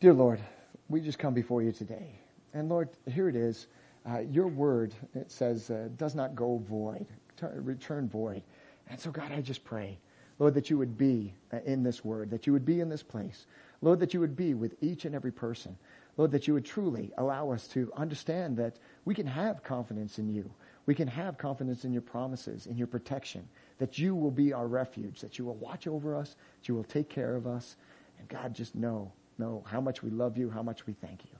Dear Lord, we just come before you today. And Lord, here it is. Your word, it says, does not go void, return void. And so, God, I just pray, Lord, that you would be in this word, that you would be in this place. Lord, that you would be with each and every person. Lord, that you would truly allow us to understand that we can have confidence in you. We can have confidence in your promises, in your protection, that you will be our refuge, that you will watch over us, that you will take care of us. And God, just know how much we love you, how much we thank you.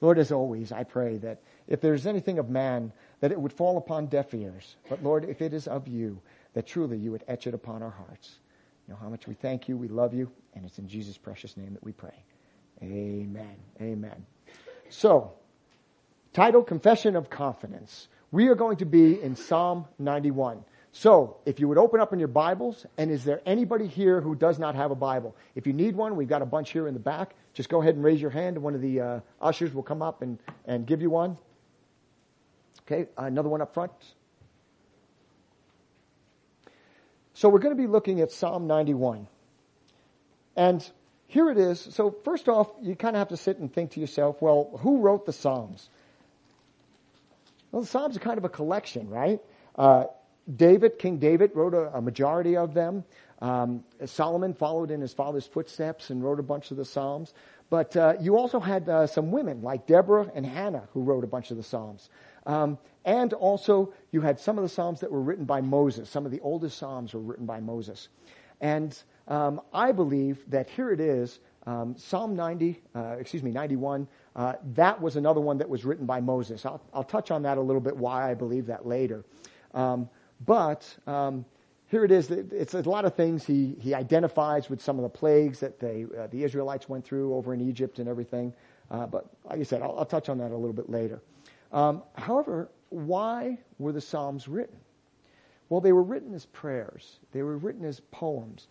Lord, as always, I pray that if there's anything of man, that it would fall upon deaf ears. But Lord, if it is of you, that truly you would etch it upon our hearts. You know how much we thank you, we love you, and it's in Jesus' precious name that we pray. Amen. Amen. So, title, Confession of Confidence. We are going to be in Psalm 91. So, if you would open up in your Bibles, and is there anybody here who does not have a Bible? If you need one, we've got a bunch here in the back. Just go ahead and raise your hand, and one of the ushers will come up and give you one. Okay, another one up front. So we're going to be looking at Psalm 91. And here it is. So first off, you kind of have to sit and think to yourself, well, who wrote the Psalms? Well, the Psalms are kind of a collection, right? King David wrote a majority of them. Solomon followed in his father's footsteps and wrote a bunch of the Psalms. But you also had some women like Deborah and Hannah who wrote a bunch of the Psalms. And also you had some of the Psalms that were written by Moses. Some of the oldest Psalms were written by Moses. And I believe that here it is, Psalm 91, that was another one that was written by Moses. I'll touch on that a little bit, why I believe that later. But here it is. It's a lot of things. He identifies with some of the plagues that the Israelites went through over in Egypt and everything. But like I said, I'll touch on that a little bit later. However, why were the Psalms written? Well, they were written as prayers. They were written as poems.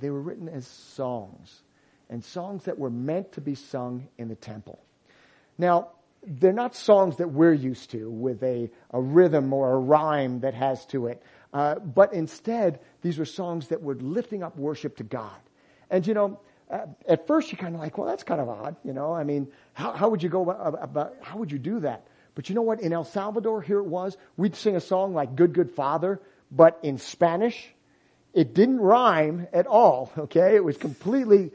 They were written as songs, and songs that were meant to be sung in the temple. Now, they're not songs that we're used to with a rhythm or a rhyme that has to it. But instead, these were songs that were lifting up worship to God. And, at first you're kind of like, well, that's kind of odd. How would you go about, how would you do that? But you know what? In El Salvador, here it was. We'd sing a song like Good, Good Father, but in Spanish. It didn't rhyme at all, okay? It was completely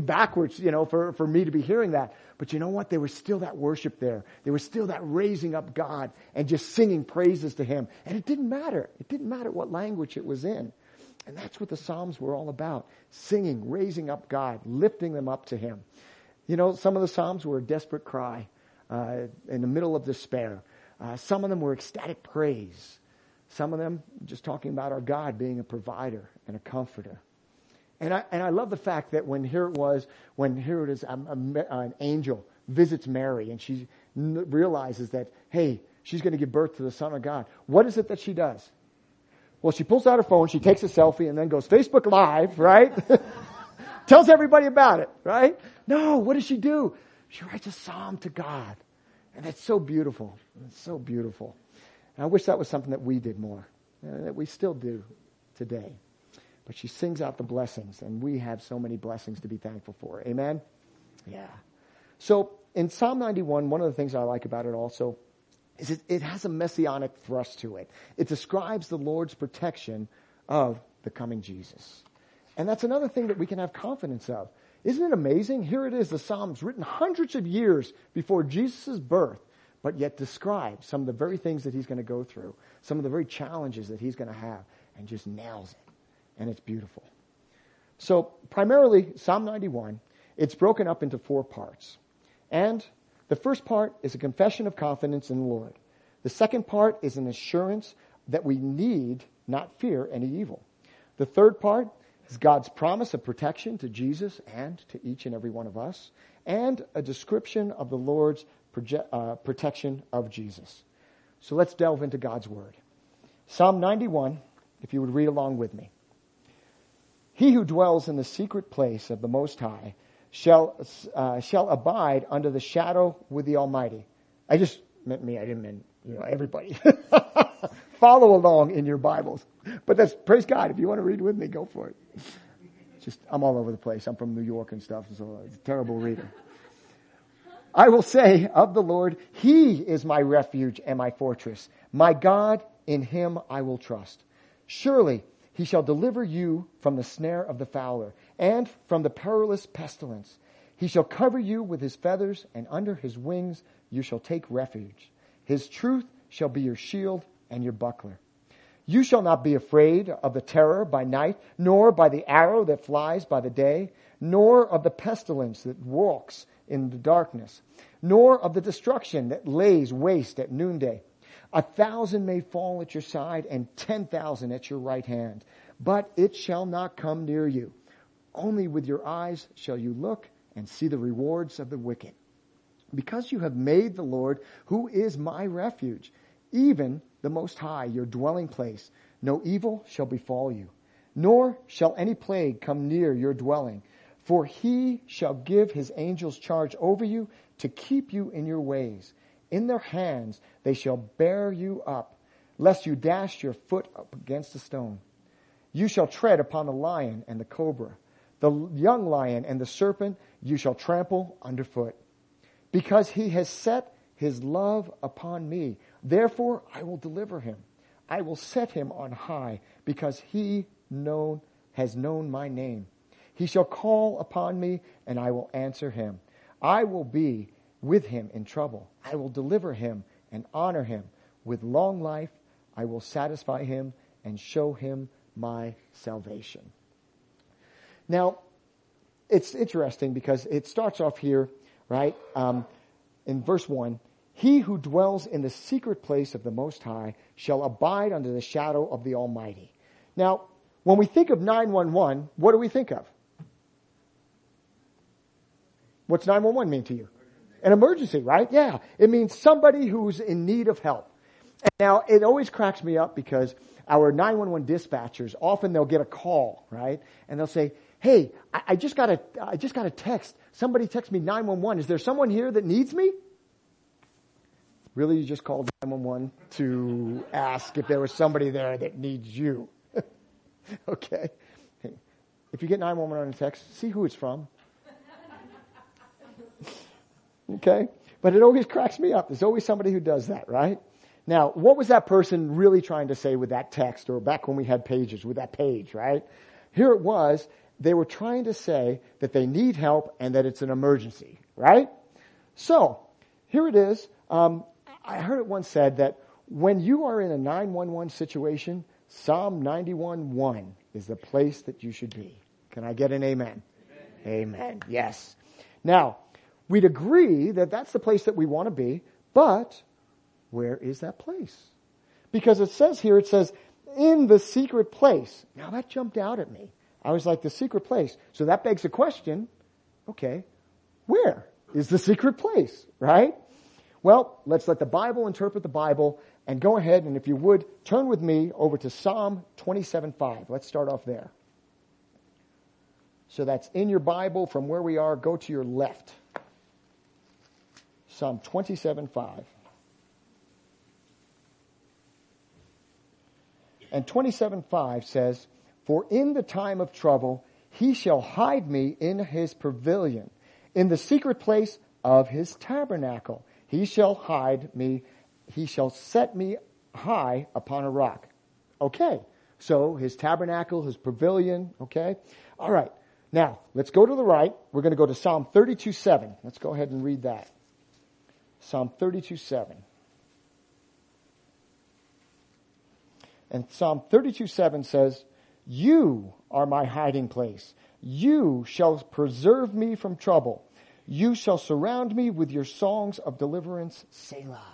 backwards, for me to be hearing that. But you know what? There was still that worship there. There was still that raising up God and just singing praises to Him. And it didn't matter. It didn't matter what language it was in. And that's what the Psalms were all about. Singing, raising up God, lifting them up to Him. Some of the Psalms were a desperate cry in the middle of despair. Some of them were ecstatic praise. Some of them just talking about our God being a provider and a comforter. And I love the fact that here it is, an angel visits Mary and she realizes that, hey, she's going to give birth to the Son of God. What is it that she does? Well, she pulls out her phone, she takes a selfie and then goes Facebook Live, right? Tells everybody about it, right? No, what does she do? She writes a psalm to God. And that's so beautiful. It's so beautiful. And I wish that was something that we did more, that we still do today. But she sings out the blessings, and we have so many blessings to be thankful for. Amen? Yeah. So in Psalm 91, one of the things I like about it also is it has a messianic thrust to it. It describes the Lord's protection of the coming Jesus. And that's another thing that we can have confidence of. Isn't it amazing? Here it is, the Psalms written hundreds of years before Jesus' birth, but yet describes some of the very things that he's going to go through, some of the very challenges that he's going to have, and just nails it. And it's beautiful. So primarily, Psalm 91, it's broken up into 4 parts. And the first part is a confession of confidence in the Lord. The second part is an assurance that we need not fear any evil. The third part is God's promise of protection to Jesus and to each and every one of us, and a description of the Lord's protection of Jesus. So let's delve into God's Word. Psalm 91, if you would read along with me. He who dwells in the secret place of the Most High shall abide under the shadow with the Almighty. I just meant me, I didn't mean everybody. Follow along in your Bibles. But that's, praise God, if you want to read with me, go for it. I'm all over the place. I'm from New York and stuff, so I'm a terrible reader. I will say of the Lord, He is my refuge and my fortress. My God, in Him I will trust. Surely He shall deliver you from the snare of the fowler and from the perilous pestilence. He shall cover you with His feathers, and under His wings you shall take refuge. His truth shall be your shield and your buckler. You shall not be afraid of the terror by night, nor by the arrow that flies by the day, nor of the pestilence that walks in the darkness, nor of the destruction that lays waste at noonday. 1,000 may fall at your side and 10,000 at your right hand, but it shall not come near you. Only with your eyes shall you look and see the rewards of the wicked. Because you have made the Lord, who is my refuge, even the Most High, your dwelling place, no evil shall befall you, nor shall any plague come near your dwelling. For He shall give His angels charge over you to keep you in your ways. In their hands they shall bear you up, lest you dash your foot up against a stone. You shall tread upon the lion and the cobra, the young lion and the serpent you shall trample underfoot. Because He has set His love upon me, therefore I will deliver Him. I will set Him on high, because He has known my name. He shall call upon me, and I will answer him. I will be with him in trouble. I will deliver him and honor him. With long life, I will satisfy him and show him my salvation. Now, it's interesting because it starts off here, right? In verse 1, he who dwells in the secret place of the Most High shall abide under the shadow of the Almighty. Now, when we think of 911, what do we think of? What's 911 mean to you? An emergency, right? Yeah. It means somebody who's in need of help. And now, it always cracks me up because our 911 dispatchers, often they'll get a call, right? And they'll say, hey, I just got a text. Somebody text me 911. Is there someone here that needs me? Really, you just called 911 to ask if there was somebody there that needs you. Okay. Hey, if you get 911 on a text, see who it's from. Okay? But it always cracks me up. There's always somebody who does that, right? Now, what was that person really trying to say with that text, or back when we had pages, with that page, right? Here it was, they were trying to say that they need help and that it's an emergency, right? So, here it is. I heard it once said that when you are in a 911 situation, Psalm 91:1 is the place that you should be. Can I get an amen? Amen. Amen. Yes. Now, we'd agree that that's the place that we want to be, but where is that place? Because it says here, it says, in the secret place. Now that jumped out at me. I was like, the secret place. So that begs the question, okay, where is the secret place, right? Well, let's let the Bible interpret the Bible. And go ahead, and if you would, turn with me over to Psalm 27:5. Let's start off there. So that's in your Bible. From where we are, go to your left. Psalm 27:5. And 27:5 says, for in the time of trouble, he shall hide me in his pavilion. In the secret place of his tabernacle, he shall hide me. He shall set me high upon a rock. Okay. So his tabernacle, his pavilion. Okay. All right. Now let's go to the right. We're going to go to Psalm 32:7. Let's go ahead and read that. Psalm 32:7. And Psalm 32:7 says, you are my hiding place. You shall preserve me from trouble. You shall surround me with your songs of deliverance. Selah.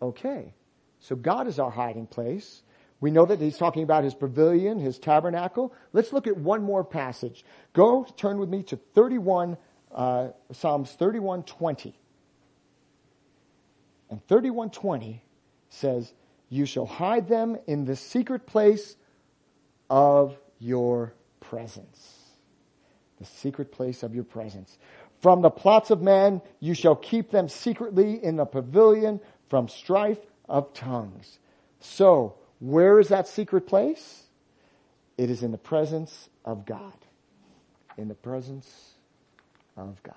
Okay, so God is our hiding place. We know that he's talking about his pavilion, his tabernacle. Let's look at one more passage. Go, turn with me to Psalms 31:20. And 31:20 says, you shall hide them in the secret place of your presence. The secret place of your presence. From the plots of man, you shall keep them secretly in the pavilion from strife of tongues. So, where is that secret place? It is in the presence of God. In the presence of God.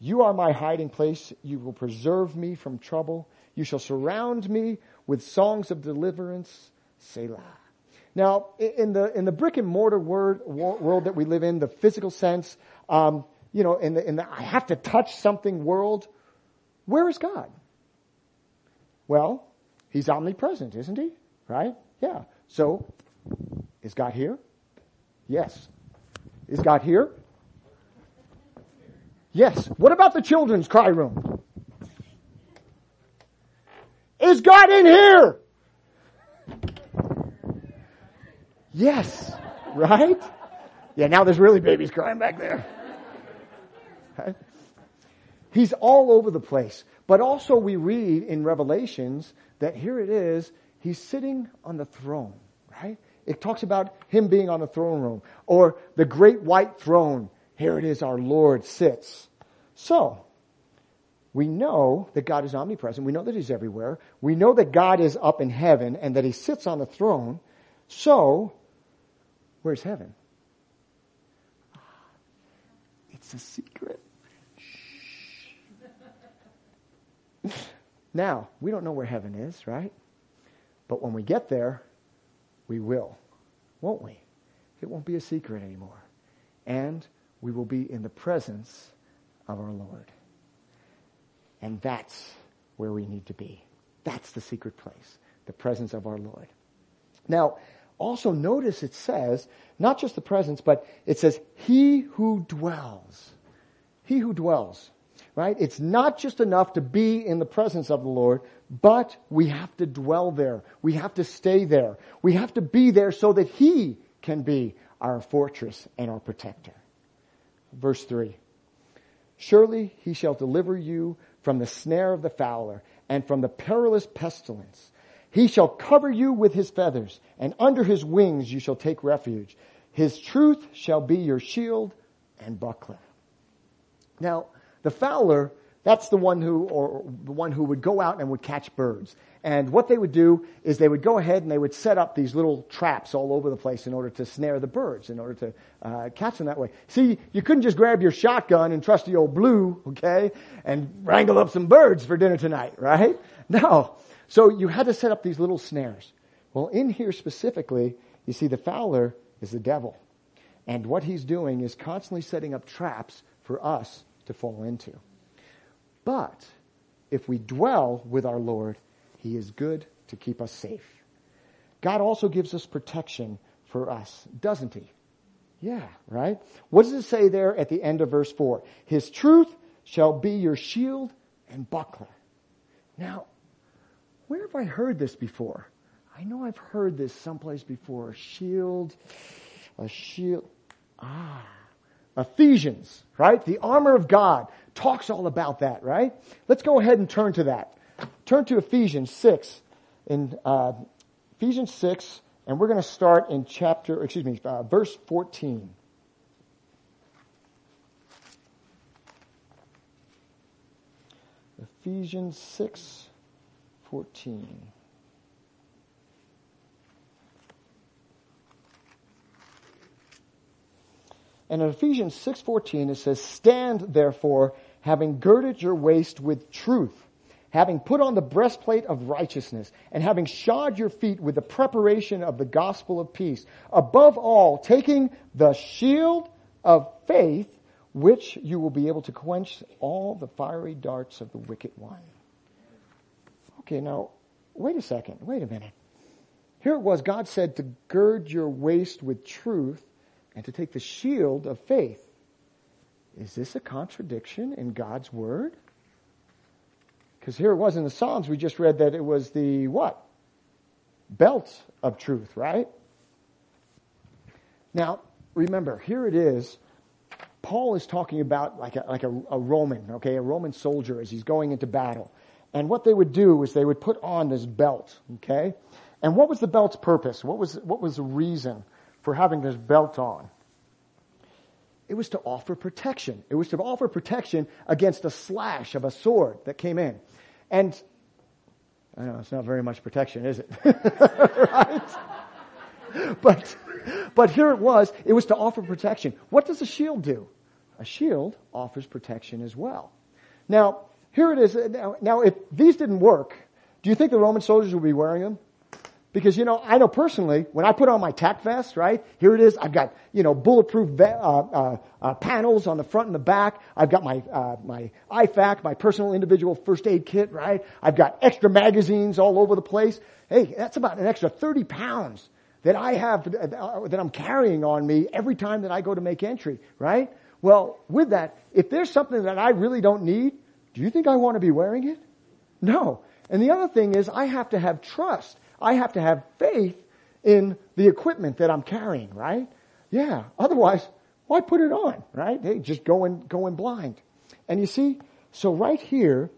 You are my hiding place. You will preserve me from trouble. You shall surround me with songs of deliverance. Selah. Now, in the brick and mortar world that we live in, the physical sense, in the I have to touch something world, where is God? Well, he's omnipresent, isn't he? Right? Yeah. So, is God here? Yes. Is God here? Yes. What about the children's cry room? Is God in here? Yes. Right? Yeah, now there's really babies crying back there. Right? He's all over the place. But also we read in Revelations that here it is, he's sitting on the throne, right? It talks about him being on the throne room or the great white throne. Here it is, our Lord sits. So, we know that God is omnipresent. We know that he's everywhere. We know that God is up in heaven and that he sits on the throne. So, where's heaven? It's a secret. Shh. Now, we don't know where heaven is, right? But when we get there, we will, won't we? It won't be a secret anymore. And we will be in the presence of our Lord. And that's where we need to be. That's the secret place, the presence of our Lord. Now, also notice it says, not just the presence, but it says, he who dwells. He who dwells, right? It's not just enough to be in the presence of the Lord, but we have to dwell there. We have to stay there. We have to be there so that he can be our fortress and our protector. Verse 3, surely he shall deliver you from the snare of the fowler and from the perilous pestilence. He shall cover you with his feathers, and under his wings you shall take refuge. His truth shall be your shield and buckler. Now, the fowler, that's the one who would go out and would catch birds. And what they would do is they would go ahead and they would set up these little traps all over the place in order to snare the birds, in order to catch them that way. See, you couldn't just grab your shotgun and trusty old Blue, okay, and wrangle up some birds for dinner tonight, right? No. So you had to set up these little snares. Well, in here specifically, you see the fowler is the devil. And what he's doing is constantly setting up traps for us to fall into. But if we dwell with our Lord, he is good to keep us safe. God also gives us protection for us, doesn't he? Yeah, right? What does it say there at the end of verse 4? His truth shall be your shield and buckler. Now, where have I heard this before? I know I've heard this someplace before. A shield. Ephesians, right? The armor of God talks all about that, right? Let's go ahead and turn to that. Turn to Ephesians 6. In Ephesians 6, and we're going to start in verse 14. Ephesians 6. 14. And in Ephesians 6:14 it says, stand therefore, having girded your waist with truth, having put on the breastplate of righteousness, and having shod your feet with the preparation of the gospel of peace. Above all, taking the shield of faith, which you will be able to quench all the fiery darts of the wicked one. Okay, now, wait a second. Wait a minute. Here it was. God said to gird your waist with truth and to take the shield of faith. Is this a contradiction in God's word? Because here it was in the Psalms. We just read that it was the what? Belt of truth, right? Now, remember, here it is. Paul is talking about like a Roman, okay? A Roman soldier as he's going into battle. And what they would do is they would put on this belt, okay? And what was the belt's purpose? What was the reason for having this belt on? It was to offer protection. It was to offer protection against a slash of a sword that came in. And, I know, it's not very much protection, is it? Right? But here it was to offer protection. What does a shield do? A shield offers protection as well. Now, here it is. Now, if these didn't work, do you think the Roman soldiers would be wearing them? Because, you know, I know personally, when I put on my tac vest, right, here it is, I've got, you know, bulletproof panels on the front and the back. I've got my my IFAC, my personal individual first aid kit, right? I've got extra magazines all over the place. Hey, that's about an extra 30 pounds that I have, that I'm carrying on me every time that I go to make entry, right? Well, with that, if there's something that I really don't need, do you think I want to be wearing it? No. And the other thing is I have to have trust. I have to have faith in the equipment that I'm carrying, right? Yeah. Otherwise, why put it on, right? Hey, just go in blind. And you see, so right here,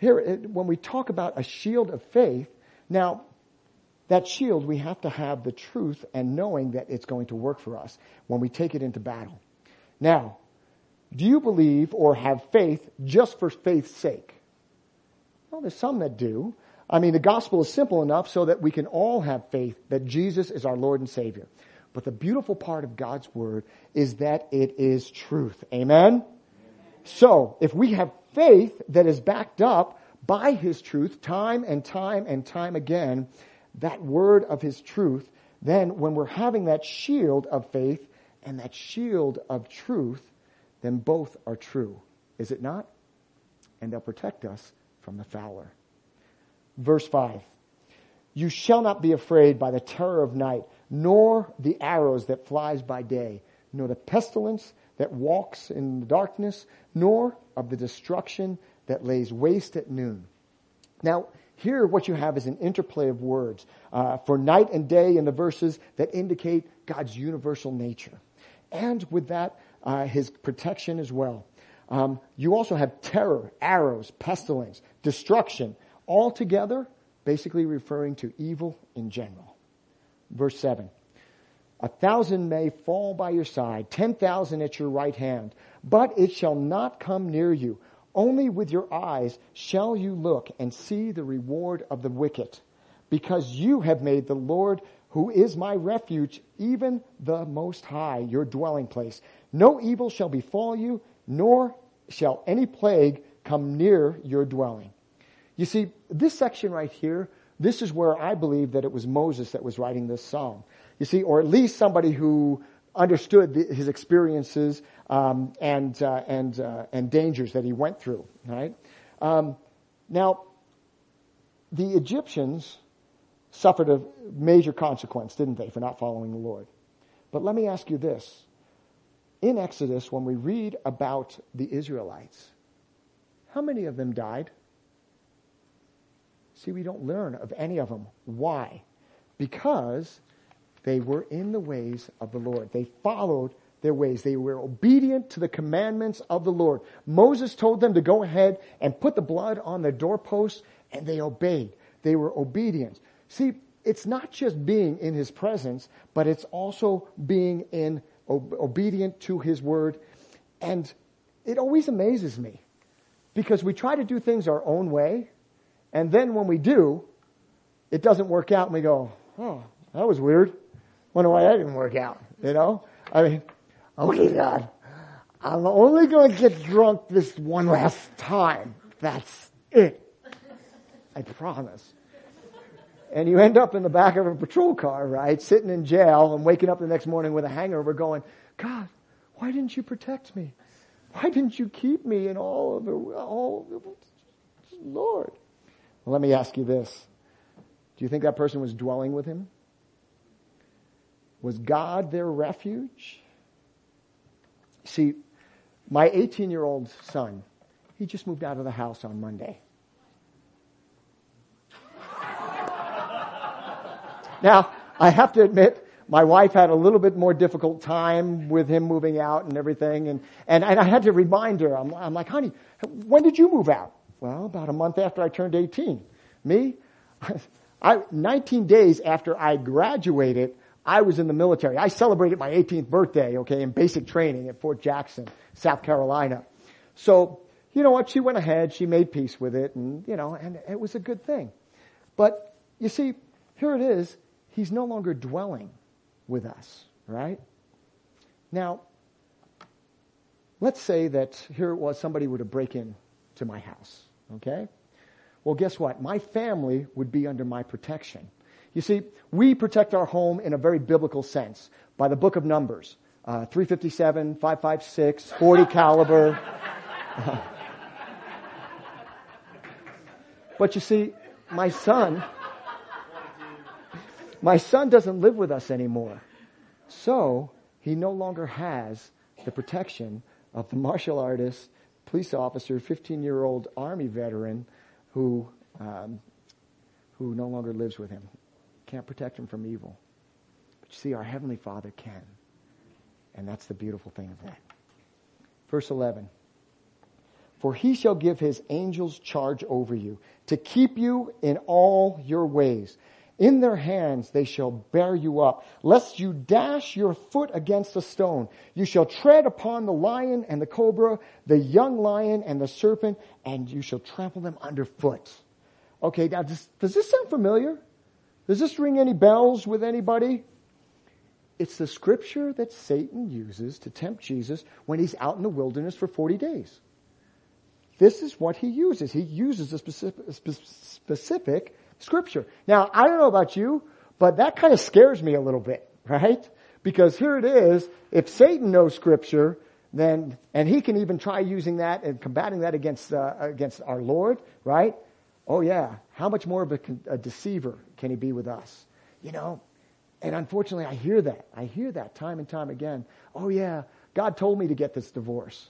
when we talk about a shield of faith, now that shield, we have to have the truth and knowing that it's going to work for us when we take it into battle. Now, do you believe or have faith just for faith's sake? Well, there's some that do. I mean, the gospel is simple enough so that we can all have faith that Jesus is our Lord and Savior. But the beautiful part of God's Word is that it is truth. Amen? Amen. So, if we have faith that is backed up by His truth time and time and time again, that Word of His truth, then when we're having that shield of faith and that shield of truth, then both are true. Is it not? And they'll protect us from the fowler. Verse 5. You shall not be afraid by the terror of night, nor the arrows that flies by day, nor the pestilence that walks in the darkness, nor of the destruction that lays waste at noon. Now, here what you have is an interplay of words for night and day in the verses that indicate God's universal nature. And with that, His protection as well. You also have terror, arrows, pestilence, destruction, all together, basically referring to evil in general. Verse 7. 1,000 may fall by your side, 10,000 at your right hand, but it shall not come near you. Only with your eyes shall you look and see the reward of the wicked, because you have made the Lord, who is my refuge, even the Most High, your dwelling place. No evil shall befall you, nor shall any plague come near your dwelling. You see, this section right here, this is where I believe that it was Moses that was writing this psalm. You see, or at least somebody who understood his experiences and dangers that he went through. Right? Now, the Egyptians suffered a major consequence, didn't they, for not following the Lord? But let me ask you this. In Exodus, when we read about the Israelites, how many of them died? See, we don't learn of any of them. Why? Because they were in the ways of the Lord. They followed their ways. They were obedient to the commandments of the Lord. Moses told them to go ahead and put the blood on their doorposts, and they obeyed. They were obedient. See, it's not just being in His presence, but it's also being in obedient to His word. And it always amazes me because we try to do things our own way. And then when we do, it doesn't work out and we go, oh, that was weird. Wonder why that didn't work out, you know? I mean, okay, God, I'm only going to get drunk this one last time. That's it. I promise. And you end up in the back of a patrol car, right, sitting in jail and waking up the next morning with a hangover going, God, why didn't you protect me? Why didn't you keep me in Lord? Well, let me ask you this. Do you think that person was dwelling with Him? Was God their refuge? See, my 18-year-old son, he just moved out of the house on Monday. Now, I have to admit, my wife had a little bit more difficult time with him moving out and everything. And I had to remind her, I'm like, honey, when did you move out? Well, about a month after I turned 18. Me? 19 days after I graduated, I was in the military. I celebrated my 18th birthday, okay, in basic training at Fort Jackson, South Carolina. So, you know what? She went ahead. She made peace with it. And, you know, and it was a good thing. But, you see, here it is. He's no longer dwelling with us, right? Now, Let's say that here it was, somebody were to break in to my house, okay? Well, guess what? My family would be under my protection. You see, we protect our home in a very biblical sense by the book of Numbers, 357, 556, 40 caliber. But you see, my son doesn't live with us anymore. So he no longer has the protection of the martial artist, police officer, 15-year-old Army veteran who no longer lives with him. Can't protect him from evil. But you see, our Heavenly Father can. And that's the beautiful thing of that. Verse 11. For he shall give his angels charge over you, to keep you in all your ways. In their hands they shall bear you up, lest you dash your foot against a stone. You shall tread upon the lion and the cobra, the young lion and the serpent, and you shall trample them underfoot. Okay, now does this sound familiar? Does this ring any bells with anybody? It's the scripture that Satan uses to tempt Jesus when he's out in the wilderness for 40 days. This is what he uses. He uses a specific scripture. Now, I don't know about you, but that kind of scares me a little bit, right? Because here it is, if Satan knows scripture, then, and he can even try using that and combating that against our Lord, right? Oh yeah, how much more of a deceiver can he be with us? You know, and unfortunately I hear that time and time again. Oh yeah, God told me to get this divorce.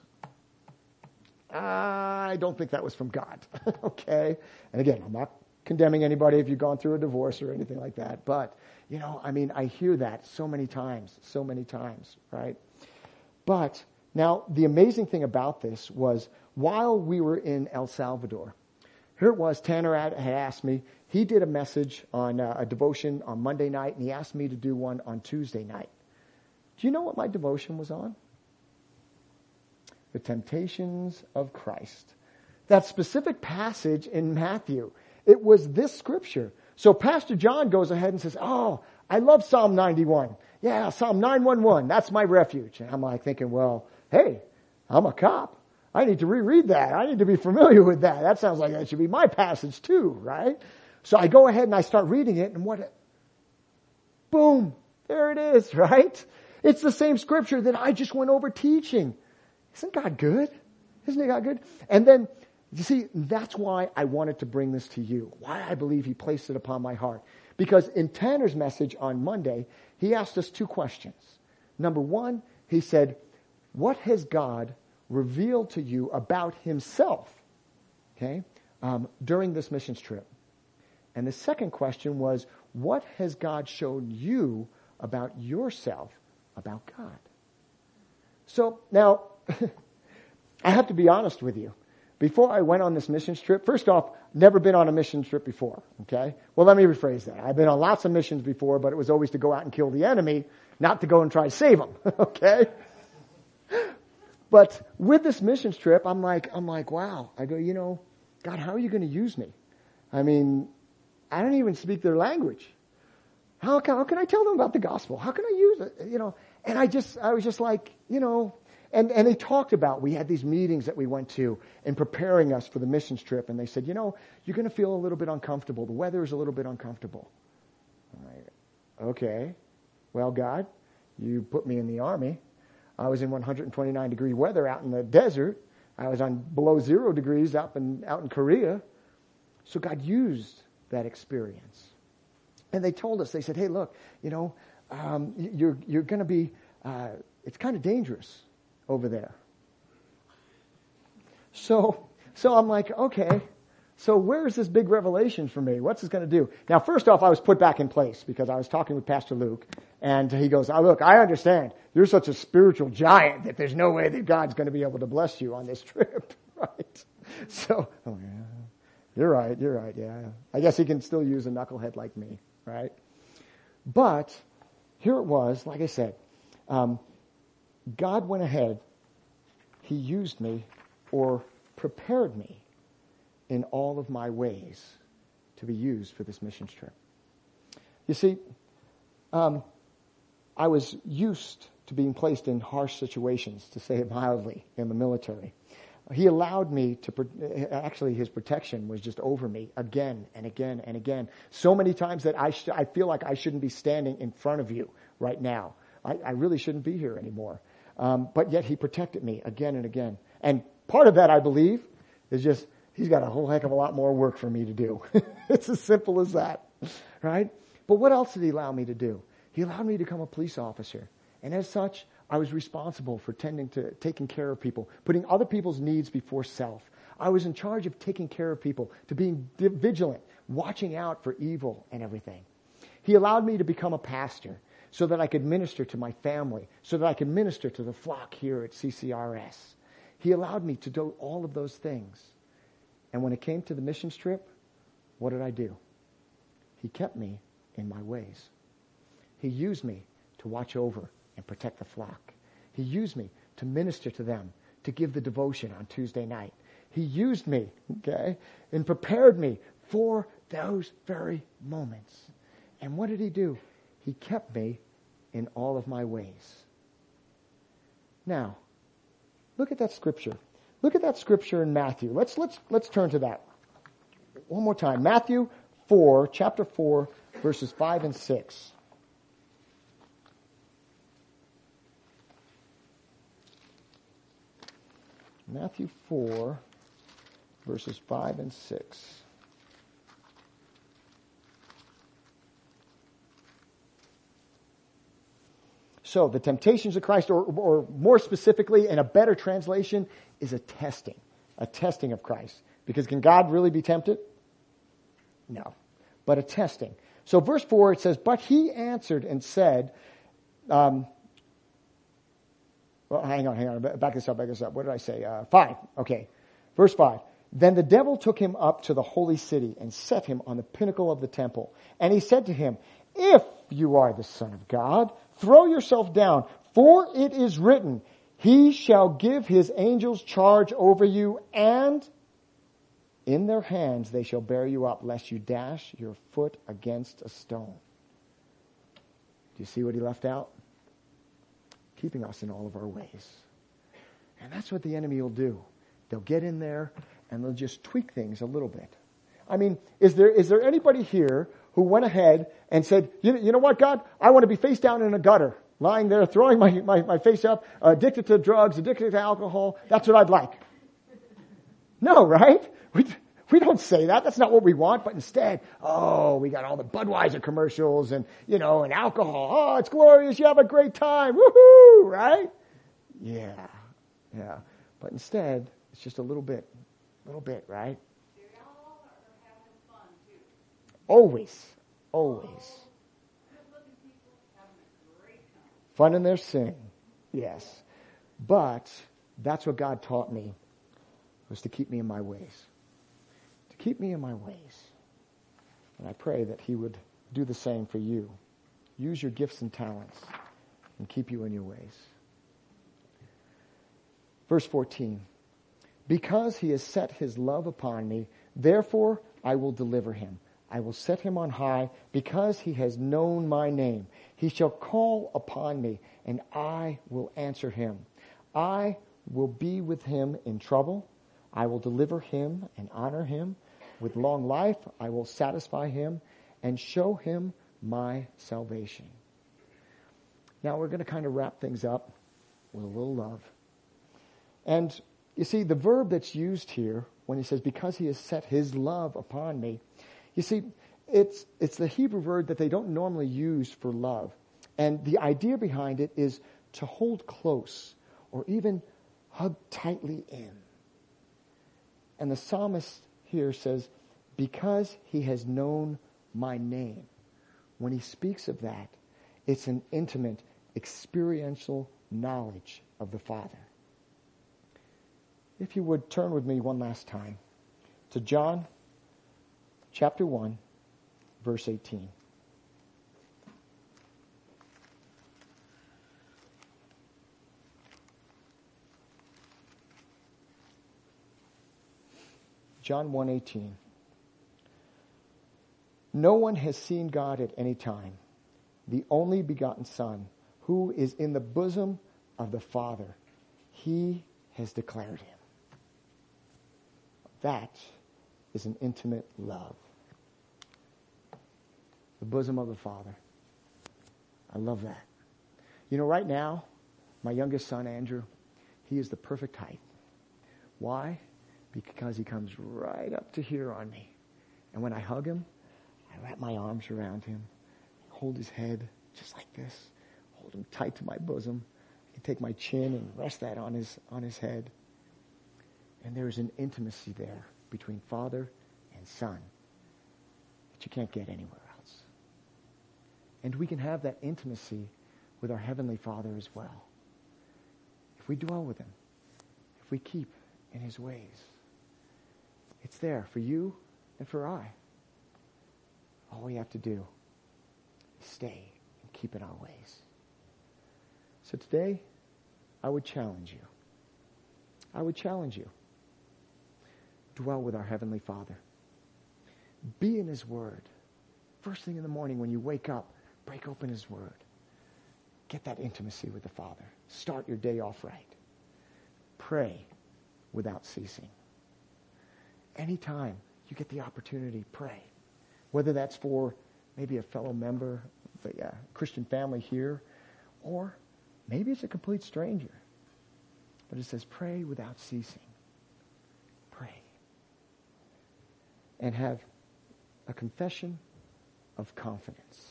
I don't think that was from God. Okay. And again, I'm not condemning anybody if you've gone through a divorce or anything like that. But, you know, I mean, I hear that so many times, right? But now the amazing thing about this was while we were in El Salvador, here it was, Tanner had asked me, he did a message on a devotion on Monday night, and he asked me to do one on Tuesday night. Do you know what my devotion was on? The temptations of Christ. That specific passage in Matthew, it was this scripture. So Pastor John goes ahead and says, oh, I love Psalm 91. Yeah, Psalm 911, that's my refuge. And I'm like thinking, well, hey, I'm a cop. I need to reread that. I need to be familiar with that. That sounds like that should be my passage too, right? So I go ahead and I start reading it, and boom, there it is, right? It's the same scripture that I just went over teaching. Isn't God good? Isn't God good? And then, you see, that's why I wanted to bring this to you, why I believe he placed it upon my heart. Because in Tanner's message on Monday, he asked us two questions. Number one, he said, what has God revealed to you about himself, okay, during this missions trip? And the second question was, what has God shown you about yourself, about God? So now, I have to be honest with you. Before I went on this missions trip, first off, never been on a missions trip before, okay? Well, let me rephrase that. I've been on lots of missions before, but it was always to go out and kill the enemy, not to go and try to save them, okay? But with this missions trip, I'm like, wow. I go, you know, God, how are you going to use me? I mean, I don't even speak their language. How can I tell them about the gospel? How can I use it? You know, and I was just like, you know, and they talked about, we had these meetings that we went to in preparing us for the missions trip. And they said, you know, you're going to feel a little bit uncomfortable. The weather is a little bit uncomfortable. I'm like, okay. Well, God, you put me in the Army. I was in 129 degree weather out in the desert. I was on below 0 degrees out in Korea. So God used that experience. And they told us, they said, hey, look, you know, you're going to be, it's kind of dangerous over there. So I'm like, okay, so where is this big revelation for me? What's this going to do? Now, first off, I was put back in place because I was talking with Pastor Luke. And he goes, oh, look, I understand. You're such a spiritual giant that there's no way that God's going to be able to bless you on this trip, right? So, oh, yeah, you're right, yeah. I guess he can still use a knucklehead like me, right? But here it was, like I said, God went ahead. He used me or prepared me in all of my ways to be used for this missions trip. You see, I was used to being placed in harsh situations, to say it mildly, in the military. He allowed me to, actually his protection was just over me again and again and again. So many times that I feel like I shouldn't be standing in front of you right now. I really shouldn't be here anymore. But yet he protected me again and again. And part of that, I believe, is just he's got a whole heck of a lot more work for me to do. It's as simple as that, right? But what else did he allow me to do? He allowed me to become a police officer. And as such, I was responsible for taking care of people, putting other people's needs before self. I was in charge of taking care of people, to being vigilant, watching out for evil and everything. He allowed me to become a pastor so that I could minister to my family, so that I could minister to the flock here at CCRS. He allowed me to do all of those things. And when it came to the missions trip, what did I do? He kept me in my ways. He used me to watch over and protect the flock. He used me to minister to them, to give the devotion on Tuesday night. He used me, okay, and prepared me for those very moments. And what did he do? He kept me in all of my ways. Now, look at that scripture. Look at that scripture in Matthew. Let's turn to that one more time. Matthew 4, chapter 4, verses 5 and 6. Matthew 4, verses 5 and 6. So the temptations of Christ, or more specifically, in a better translation, is a testing of Christ. Because can God really be tempted? No, but a testing. So verse 4, it says, but he answered and said, well, hang on. Back this up. What did I say? 5. Okay. Verse 5. Then the devil took him up to the holy city and set him on the pinnacle of the temple. And he said to him, if you are the Son of God, throw yourself down, for it is written, he shall give his angels charge over you, and in their hands they shall bear you up, lest you dash your foot against a stone. Do you see what he left out? Keeping us in all of our ways. And that's what the enemy will do. They'll get in there and they'll just tweak things a little bit. I mean, is there anybody here who went ahead and said, you know what, God, I want to be face down in a gutter, lying there, throwing my face up, addicted to drugs, addicted to alcohol. That's what I'd like. No, right? We don't say that. That's not what we want. But instead, oh, we got all the Budweiser commercials and, you know, and alcohol. Oh, it's glorious. You have a great time. Woohoo, right? Yeah. Yeah. But instead, it's just a little bit, right? They're all having fun too. Always. Good-looking people having a great time. Fun in their sin. Yes. But that's what God taught me, was to keep me in my ways. Keep me in my ways. And I pray that he would do the same for you. Use your gifts and talents and keep you in your ways. Verse 14. Because he has set his love upon me, therefore I will deliver him. I will set him on high because he has known my name. He shall call upon me and I will answer him. I will be with him in trouble. I will deliver him and honor him. With long life, I will satisfy him and show him my salvation. Now, we're going to kind of wrap things up with a little love. And you see, the verb that's used here when he says, because he has set his love upon me, you see, it's the Hebrew word that they don't normally use for love. And the idea behind it is to hold close or even hug tightly in. And the psalmist here says, because he has known my name. When he speaks of that, it's an intimate, experiential knowledge of the Father. If you would turn with me one last time to John chapter 1, verse 18. John 1:18. No one has seen God at any time. The only begotten Son, who is in the bosom of the Father. He has declared him. That is an intimate love. The bosom of the Father. I love that. You know, right now, my youngest son, Andrew, he is the perfect height. Why? Because he comes right up to here on me. And when I hug him, I wrap my arms around him, hold his head just like this, hold him tight to my bosom. I can take my chin and rest that on his head. And there is an intimacy there between father and son that you can't get anywhere else. And we can have that intimacy with our Heavenly Father as well. If we dwell with him, if we keep in his ways, it's there for you and for I. All we have to do is stay and keep in our ways. So today, I would challenge you. I would challenge you. Dwell with our Heavenly Father. Be in his word. First thing in the morning when you wake up, break open his word. Get that intimacy with the Father. Start your day off right. Pray without ceasing. Anytime you get the opportunity, pray. Whether that's for maybe a fellow member, the Christian family here, or maybe it's a complete stranger. But it says, pray without ceasing. Pray. And have a confession of confidence.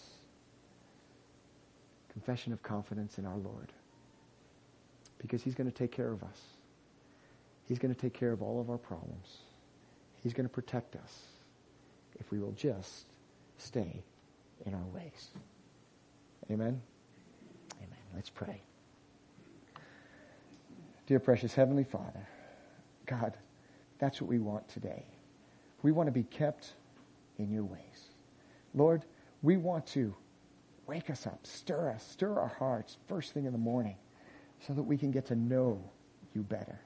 Confession of confidence in our Lord. Because he's going to take care of us. He's going to take care of all of our problems. He's going to protect us if we will just stay in our ways. Amen? Amen. Let's pray. Dear precious Heavenly Father, God, that's what we want today. We want to be kept in your ways. Lord, we want to wake us up, stir our hearts first thing in the morning so that we can get to know you better.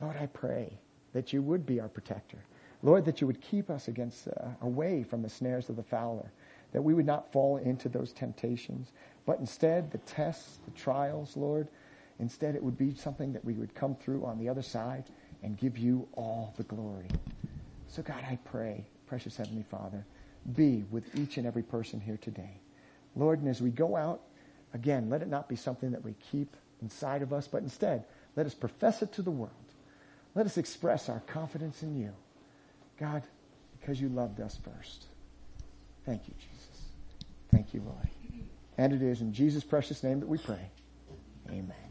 Lord, I pray that you would be our protector. Lord, that you would keep us away from the snares of the fowler, that we would not fall into those temptations, but instead the tests, the trials, Lord, instead it would be something that we would come through on the other side and give you all the glory. So God, I pray, precious Heavenly Father, be with each and every person here today. Lord, and as we go out, again, let it not be something that we keep inside of us, but instead, let us profess it to the world. Let us express our confidence in you. God, because you loved us first. Thank you, Jesus. Thank you, Roy. And it is in Jesus' precious name that we pray. Amen.